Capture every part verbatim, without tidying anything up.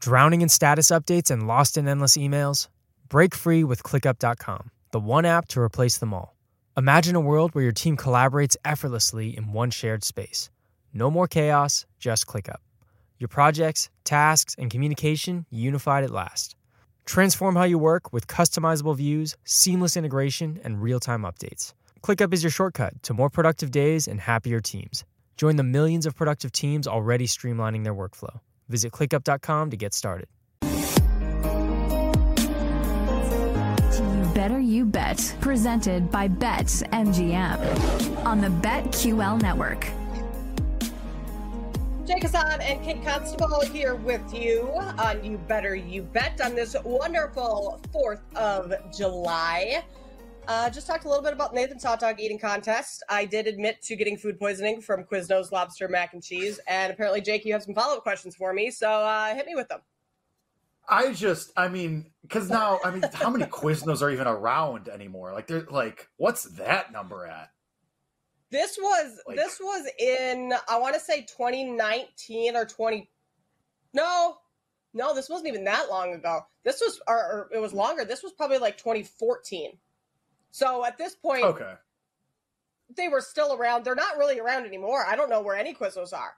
Drowning in status updates and lost in endless emails? Break free with click up dot com, the one app to replace them all. Imagine a world where your team collaborates effortlessly in one shared space. No more chaos, just ClickUp. Your projects, tasks, and communication unified at last. Transform how you work with customizable views, seamless integration, and real-time updates. ClickUp is your shortcut to more productive days and happier teams. Join the millions of productive teams already streamlining their workflow. Visit click up dot com to get started. You Better You Bet, presented by Bet M G M on the BetQL network. Jake Hassan and Kate Constable here with you on You Better You Bet on this wonderful fourth of July. Uh, just talked a little bit about Nathan's hot dog eating contest. I did admit to getting food poisoning from Quiznos lobster mac and cheese. And apparently, Jake, you have some follow-up questions for me. So uh, hit me with them. I just, I mean, because now, I mean, how many Quiznos are even around anymore? Like, they're like, what's that number at? This was, like, this was in, I want to say twenty nineteen or twenty. No, no, this wasn't even that long ago. This was, or, or it was longer. This was probably like twenty fourteen. So at this point, okay, they were still around. They're not really around anymore. I don't know where any Quiznos are.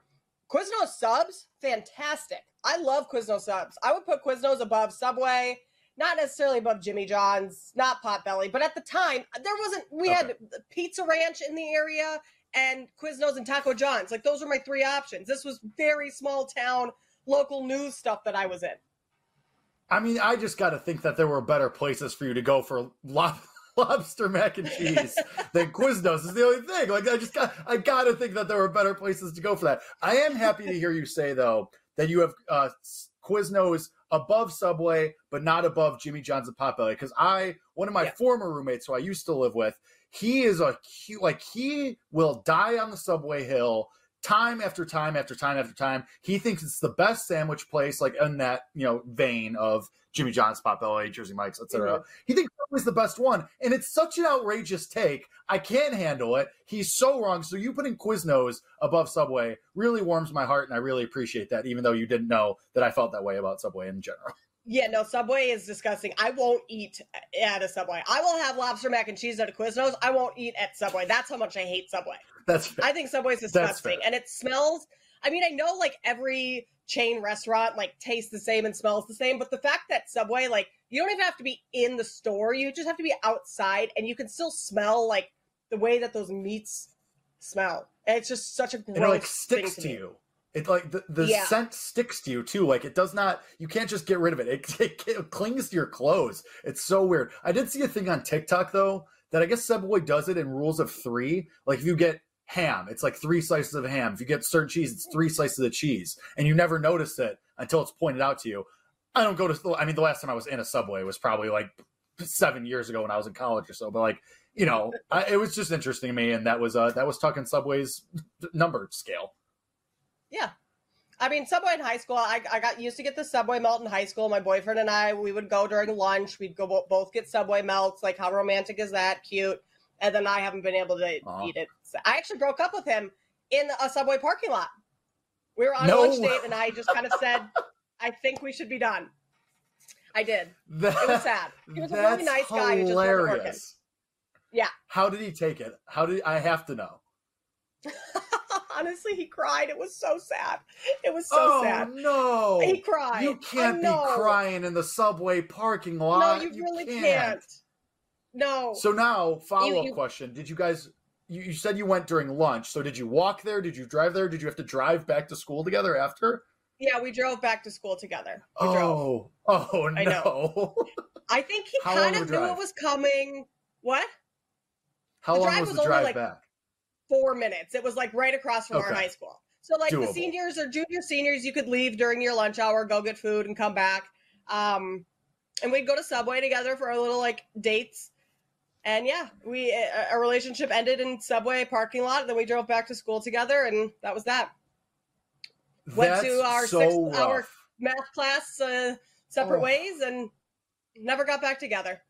Quiznos subs, fantastic. I love Quiznos subs. I would put Quiznos above Subway, not necessarily above Jimmy John's, not Potbelly. But at the time, there wasn't, we okay. had Pizza Ranch in the area and Quiznos and Taco John's. Like, those were my three options. This was very small town, local news stuff that I was in. I mean, I just got to think that there were better places for you to go for a lot lobster mac and cheese than Quiznos is the only thing. Like, I just got, I gotta think that there were better places to go for that. I am happy to hear you say, though, that you have uh, Quiznos above Subway, but not above Jimmy John's and Potbelly. Because I, one of my yeah. former roommates who I used to live with, he is a cute, like, he will die on the Subway hill time after time after time after time. He thinks it's the best sandwich place, like, in that, you know, vein of Jimmy John's, Potbelly, Jersey Mike's, et cetera. Mm-hmm. He thinks Subway's the best one, and it's such an outrageous take. I can't handle it. He's so wrong. So you putting Quiznos above Subway really warms my heart, and I really appreciate that, even though you didn't know that I felt that way about Subway in general. Yeah, no, Subway is disgusting. I won't eat at a Subway. I will have lobster mac and cheese at a Quiznos. I won't eat at Subway. That's how much I hate Subway. That's fair. I think Subway's disgusting, and it smells. I mean, I know, like, every chain restaurant, like, tastes the same and smells the same, but the fact that Subway, like, you don't even have to be in the store, you just have to be outside, and you can still smell, like, the way that those meats smell, and it's just such a gross thing. It, like, sticks to, to you. It, like, the, the yeah. scent sticks to you too. Like, it does not, you can't just get rid of it. It, it it clings to your clothes. It's so weird. I did see a thing on TikTok, though, that I guess Subway does it in rules of three. Like, if you get ham, it's like three slices of ham. If you get certain cheese, it's three slices of cheese, and you never notice it until it's pointed out to you. I don't go to, I mean, the last time I was in a Subway was probably like seven years ago when I was in college or so, but, like, you know, I, it was just interesting to me. And that was, uh, that was talking Subway's number scale. Yeah. I mean, Subway in high school, I, I got used to get the Subway melt in high school. My boyfriend and I, we would go during lunch. We'd go both get Subway melts. Like, how romantic is that? Cute. And then I haven't been able to uh-huh. eat it. So I actually broke up with him in a Subway parking lot. We were on no. a lunch date, and I just kind of said, I think we should be done. I did. That, it was sad. He was a really nice hilarious. guy who just wasn't working. Yeah. How did he take it? How did I have to know? honestly, he cried. It was so sad. It was so oh, sad. Oh, no. He cried. You can't be crying in the Subway parking lot. No, you, you really can't. can't. No. So now, follow-up question. Did you guys... You, you said you went during lunch. So did you walk there? Did you drive there? Did you have to drive back to school together after? Yeah, we drove back to school together. We oh, drove. oh no. I know. I think he kind of knew it was coming. What? How the long drive was the was drive only back? Like four minutes. It was like right across from okay. our high school. So like Doable. The seniors or junior seniors, you could leave during your lunch hour, go get food and come back. Um, and we'd go to Subway together for our little like dates. And yeah, we our relationship ended in Subway parking lot. And then we drove back to school together, and that was that. Went That's to our so six-hour math class uh, separate oh. ways, and never got back together.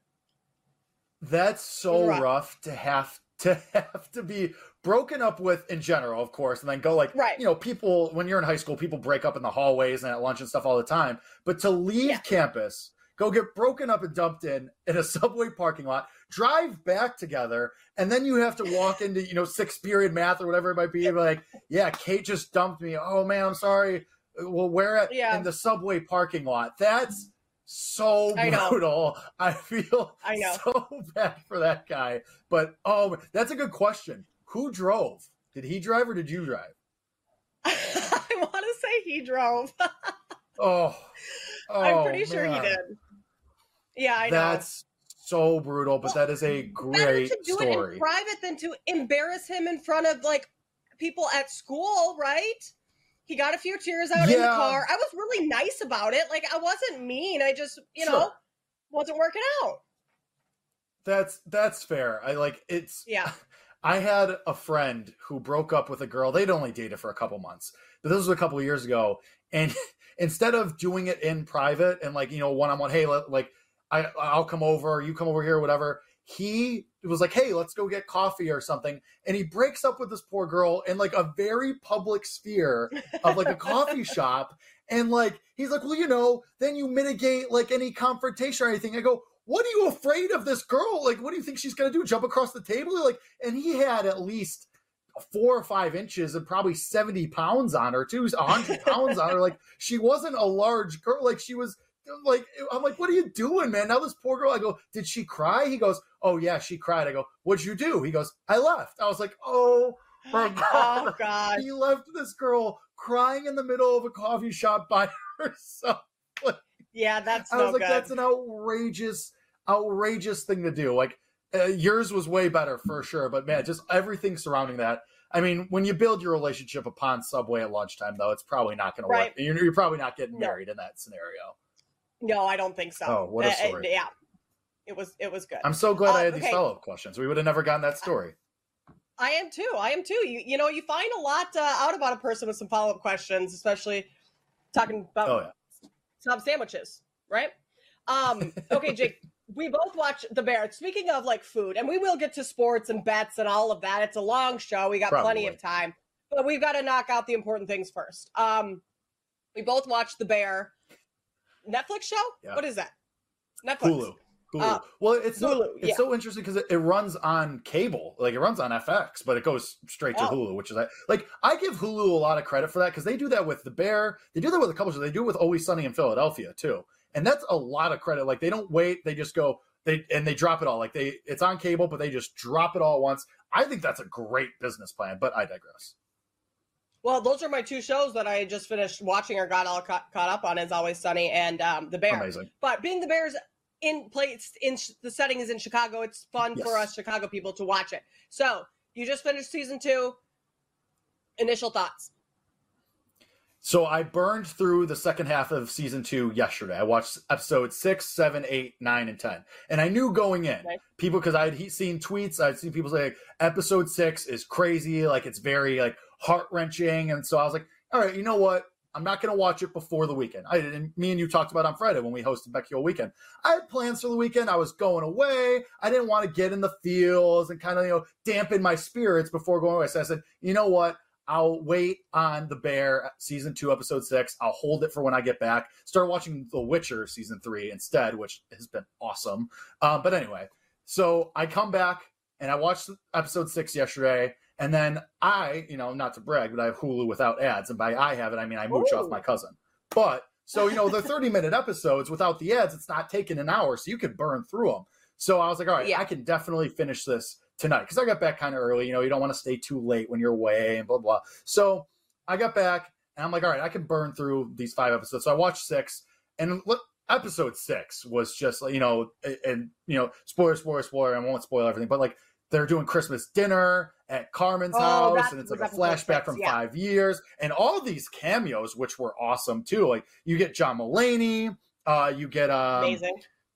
That's so rough. rough to have to have to be broken up with in general, of course, and then go like right. you know, people when you're in high school, people break up in the hallways and at lunch and stuff all the time. But to leave yeah. campus. Go get broken up and dumped in in a Subway parking lot, drive back together, and then you have to walk into, you know, sixth period math or whatever it might be, and be like, yeah, Kate just dumped me. Oh, man, I'm sorry. Well, we're at yeah. in the Subway parking lot. That's so I brutal. I feel I know. so bad for that guy. But, oh, that's a good question. Who drove? Did he drive or did you drive? I want to say he drove. oh. oh, I'm pretty man. sure he did. Yeah, I know. That's so brutal, but well, that is a great better to do story. It in private than to embarrass him in front of like people at school, right? He got a few tears out yeah. in the car. I was really nice about it. Like I wasn't mean. I just, you sure. know, wasn't working out. That's that's fair. I like it's yeah. I had a friend who broke up with a girl. They'd only dated for a couple months, but this was a couple years ago. And instead of doing it in private and like, you know, one on one, hey, like I, I'll come over, you come over here, whatever. He was like, hey, let's go get coffee or something. And he breaks up with this poor girl in like a very public sphere of like a coffee shop. And like, he's like, well, you know, then you mitigate like any confrontation or anything. I go, what are you afraid of this girl? Like, what do you think she's going to do? Jump across the table? Like, and he had at least four or five inches and probably seventy pounds on her too, one hundred pounds on her. Like she wasn't a large girl. Like she was, like I'm like, what are you doing, man? Now this poor girl. I go, did she cry? He goes, oh yeah, she cried. I go, what'd you do? He goes, I left. I was like, oh my god, oh, god. He left this girl crying in the middle of a coffee shop by herself. Like, yeah, that's. I was no like, good. That's an outrageous, outrageous thing to do. Like uh, yours was way better for sure, but man, just everything surrounding that. I mean, when you build your relationship upon Subway at lunchtime, though, it's probably not going right. to work. You're, you're probably not getting no. married in that scenario. No, I don't think so. Oh, what a story. Uh, yeah, it was it was good. I'm so glad uh, I had okay. these follow-up questions. We would have never gotten that story. I am too. I am too. You you know, you find a lot uh, out about a person with some follow-up questions, especially talking about oh, yeah. sub sandwiches, right? Um, okay, Jake, we both watch The Bear. Speaking of like food, and we will get to sports and bets and all of that. It's a long show. We got probably. Plenty of time, but we've got to knock out the important things first. Um, we both watched The Bear. Netflix show? Yeah. What is that? Netflix. Hulu. Hulu. Uh, well, it's so, Hulu, it's yeah. so interesting because it, it runs on cable, like it runs on F X, but it goes straight oh. to Hulu, which is like I give Hulu a lot of credit for that because they do that with The Bear. They do that with a couple of shows. They do it with Always Sunny in Philadelphia too, and that's a lot of credit. Like they don't wait; they just go they and they drop it all. Like they it's on cable, but they just drop it all at once. I think that's a great business plan, but I digress. Well, those are my two shows that I just finished watching or got all ca- caught up on, is Always Sunny and um, The Bear. Amazing. But being The Bear's in place, in sh- the setting is in Chicago, it's fun yes. for us Chicago people to watch it. So you just finished season two. Initial thoughts. So I burned through the second half of season two yesterday. I watched episodes six, seven, eight, nine, and ten. And I knew going in, right. people, because I had seen tweets, I'd seen people say, like, episode six is crazy, like it's very, like, heart-wrenching, and so I was like, all right, you know what, I'm not gonna watch it before the weekend. I didn't me and you talked about on Friday when we hosted BetQL weekend. I had plans for the weekend. I was going away. I didn't want to get in the feels and kind of, you know, dampen my spirits before going away. So I said, you know what, I'll wait on The Bear season two episode six. I'll hold it for when I get back. Start watching The Witcher season three instead, which has been awesome. Um uh, but anyway, so I come back and I watched episode six yesterday. And then I, you know, not to brag, but I have Hulu without ads. And by I have it, I mean I mooch Ooh. off my cousin. But so, you know, the thirty-minute episodes without the ads, it's not taking an hour. So you could burn through them. So I was like, all right, yeah. I can definitely finish this tonight. Because I got back kind of early. You know, you don't want to stay too late when you're away and blah, blah. So I got back and I'm like, all right, I can burn through these five episodes. So I watched six. And look, episode six was just like, you know, and, you know, spoiler, spoiler, spoiler. I won't spoil everything. But like, they're doing Christmas dinner at Carmen's oh, house, and it's like a flashback from yeah. five years, and all these cameos, which were awesome too. Like you get John Mulaney, uh, you get um, amazing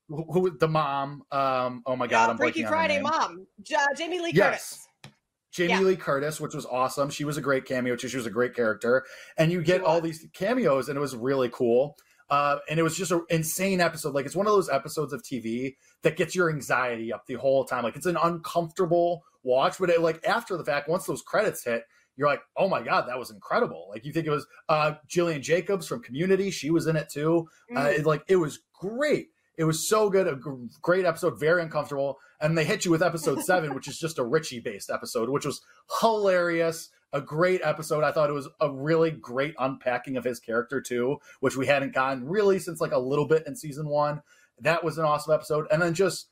who, who the mom. Um, oh my God, no, I'm Freaky Friday mom, J- Jamie Lee yes. Curtis. Jamie yeah. Lee Curtis, which was awesome. She was a great cameo too. She was a great character, and you get all these cameos, and it was really cool. Uh, and it was just an insane episode. Like, it's one of those episodes of T V that gets your anxiety up the whole time. Like, it's an uncomfortable watch. But, it, like, after the fact, once those credits hit, you're like, oh, my God, that was incredible. Like, you think it was uh, Jillian Jacobs from Community. She was in it, too. Mm. Uh, it, like, it was great. It was so good. A g- great episode. Very uncomfortable. And they hit you with episode seven, which is just a Richie-based episode, which was hilarious. A great episode. I thought it was a really great unpacking of his character too, which we hadn't gotten really since like a little bit in season one. That was an awesome episode. And then just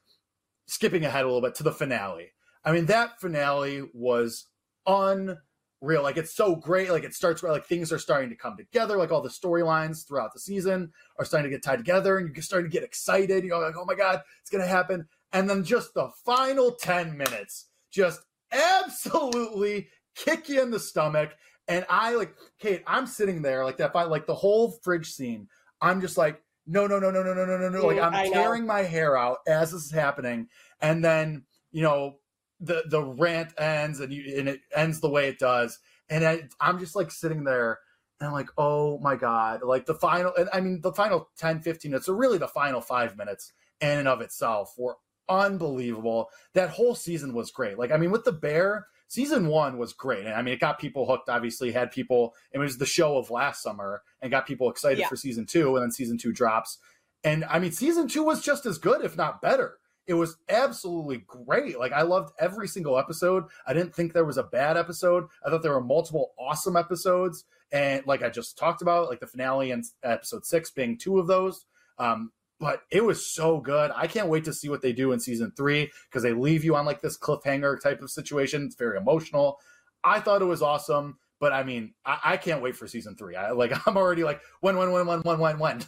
skipping ahead a little bit to the finale. I mean, that finale was unreal. Like, it's so great. Like, it starts where like things are starting to come together. Like, all the storylines throughout the season are starting to get tied together, and you're starting to get excited. You're like, oh my God, it's going to happen. And then just the final ten minutes, just absolutely kick you in the stomach. And I like, Kate, I'm sitting there like that, like the whole fridge scene, I'm just like, no, no, no, no, no, no, no, no, no. Like, I'm tearing my hair out as this is happening. And then, you know, the, the rant ends and you, and it ends the way it does. And I, I'm just like sitting there and I'm like, oh my God, like the final, and I mean the final ten, fifteen minutes, or really the final five minutes in and of itself were unbelievable. That whole season was great. Like, I mean, with The Bear, season one was great. And I mean, it got people hooked, obviously, had people, it was the show of last summer and got people excited yeah. for season two. And then season two drops. And I mean, season two was just as good, if not better. It was absolutely great. Like, I loved every single episode. I didn't think there was a bad episode. I thought there were multiple awesome episodes. And like I just talked about, like the finale and episode six being two of those. Um, But it was so good. I can't wait to see what they do in season three, because they leave you on like this cliffhanger type of situation. It's very emotional. I thought it was awesome, but I mean, I, I can't wait for season three. I like, I'm already like, when, when, when, when, when, when, when.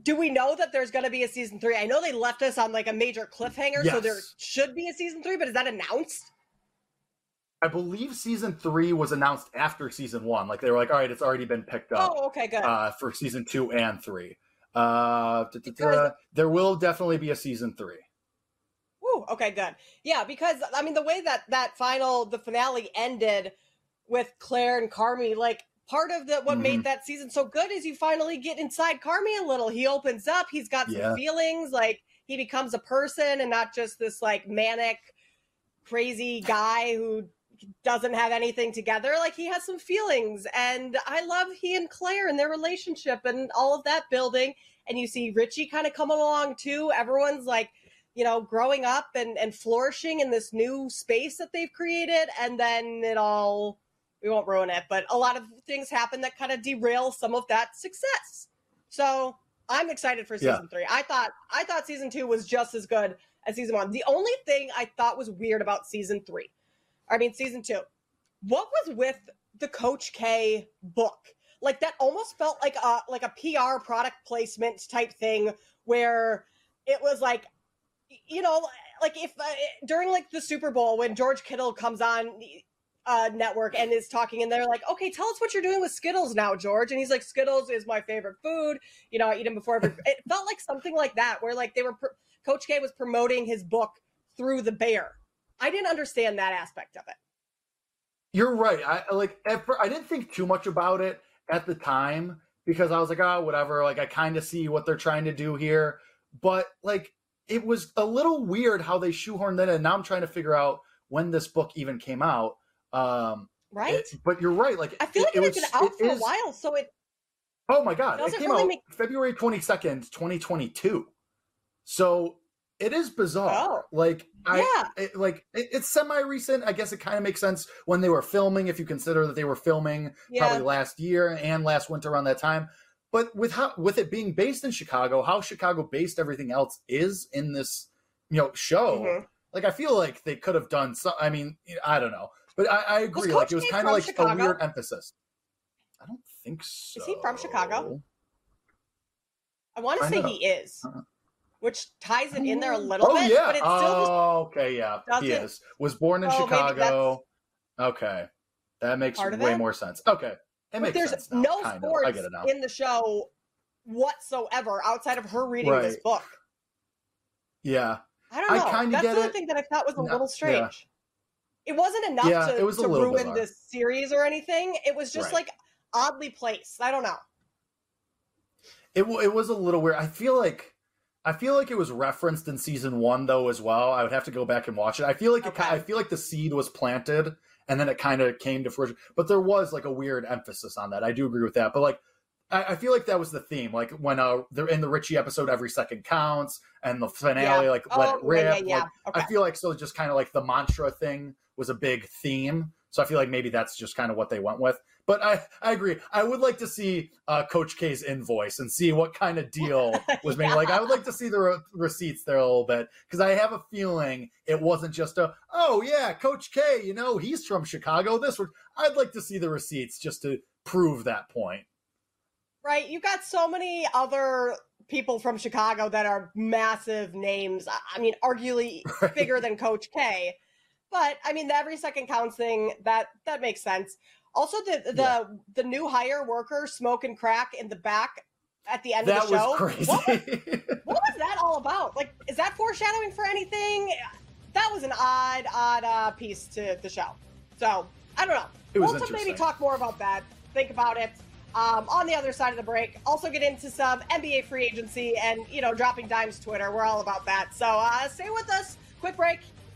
Do we know that there's going to be a season three? I know they left us on like a major cliffhanger, yes. so there should be a season three. But is that announced? I believe season three was announced after season one. Like, they were like, all right, it's already been picked up. Oh, okay, good. Uh, for season two and three. Uh, da, da, da. There will definitely be a season three. Ooh, okay, good. Yeah, because I mean, the way that that final, the finale ended with Claire and Carmi, like part of the what mm-hmm. made that season so good is you finally get inside Carmi a little. He opens up. He's got some yeah. feelings. Like, he becomes a person and not just this like manic, crazy guy who doesn't have anything together. Like, he has some feelings, and I love he and Claire and their relationship and all of that building. And you see Richie kind of coming along too. Everyone's like, you know, growing up and, and flourishing in this new space that they've created. And then it all, we won't ruin it, but a lot of things happen that kind of derail some of that success. So I'm excited for season yeah. three. I thought, I thought season two was just as good as season one. The only thing I thought was weird about season three I mean, season two, what was with the Coach K book? Like, that almost felt like a, like a P R product placement type thing, where it was like, you know, like if uh, during like the Super Bowl, when George Kittle comes on uh, network and is talking, and they're like, okay, tell us what you're doing with Skittles now, George. And he's like, Skittles is my favorite food. You know, I eat them before every, it felt like something like that, where like they were, pro- Coach K was promoting his book through The Bear. I didn't understand that aspect of it. You're right. I like at first, I didn't think too much about it at the time, because I was like, oh, whatever. Like, I kind of see what they're trying to do here. But like, it was a little weird how they shoehorned that in. And now I'm trying to figure out when this book even came out. Um, right. It, but you're right. Like, I feel like it, it, it was, had been out it for is, a while. So it. Oh my God. It, it came really out make... February twenty-second, twenty twenty-two. So It is bizarre. Oh, like, I, yeah. it, like it, it's semi-recent. I guess it kind of makes sense when they were filming, if you consider that they were filming yeah. probably last year and last winter around that time. But with how, with it being based in Chicago, how Chicago-based everything else is in this, you know, show. Mm-hmm. Like, I feel like they could have done some. I mean, I don't know, but I, I agree. Like, it was kind of like Chicago? A weird emphasis. I don't think so. Is he from Chicago? I want to say he is. Uh-huh. Which ties it in there a little oh, bit, yeah. but it still oh, just okay, yeah, doesn't... he is. Was born in oh, Chicago. Okay, that makes way more sense. Okay, it but makes there's sense. There's no kind sports of. I get it now. In the show whatsoever outside of her reading right. this book. Yeah, I don't know. I That's get the other thing that I thought was a no, little strange. Yeah. It wasn't enough yeah, to, was to ruin this series or anything. It was just right. like oddly placed. I don't know. It it was a little weird. I feel like. I feel like it was referenced in season one though as well. I would have to go back and watch it. I feel like okay. it, I feel like the seed was planted and then it kind of came to fruition. But there was like a weird emphasis on that. I do agree with that. But like, I, I feel like that was the theme. Like when uh, they're in the Richie episode, every second counts, and the finale yeah. like oh, let it rip. Yeah, yeah. Like, okay. I feel like so just kind of like the mantra thing was a big theme. So I feel like maybe that's just kind of what they went with. But I, I agree. I would like to see uh, Coach K's invoice and see what kind of deal was made. yeah. Like, I would like to see the re- receipts there a little bit, because I have a feeling it wasn't just a, oh, yeah, Coach K, you know, he's from Chicago. This one. I'd like to see the receipts just to prove that point. Right. You've got so many other people from Chicago that are massive names. I mean, arguably right. bigger than Coach K. But, I mean, the every second counts thing, that, that makes sense. Also, the the, yeah. the new hire worker smoking crack in the back at the end that of the show. That was crazy. What was, what was that all about? Like, is that foreshadowing for anything? That was an odd, odd uh, piece to the show. So, I don't know. It was we'll interesting. Maybe talk more about that. Think about it um, on the other side of the break. Also get into some N B A free agency and, you know, dropping dimes Twitter. We're all about that. So, uh, stay with us. Quick break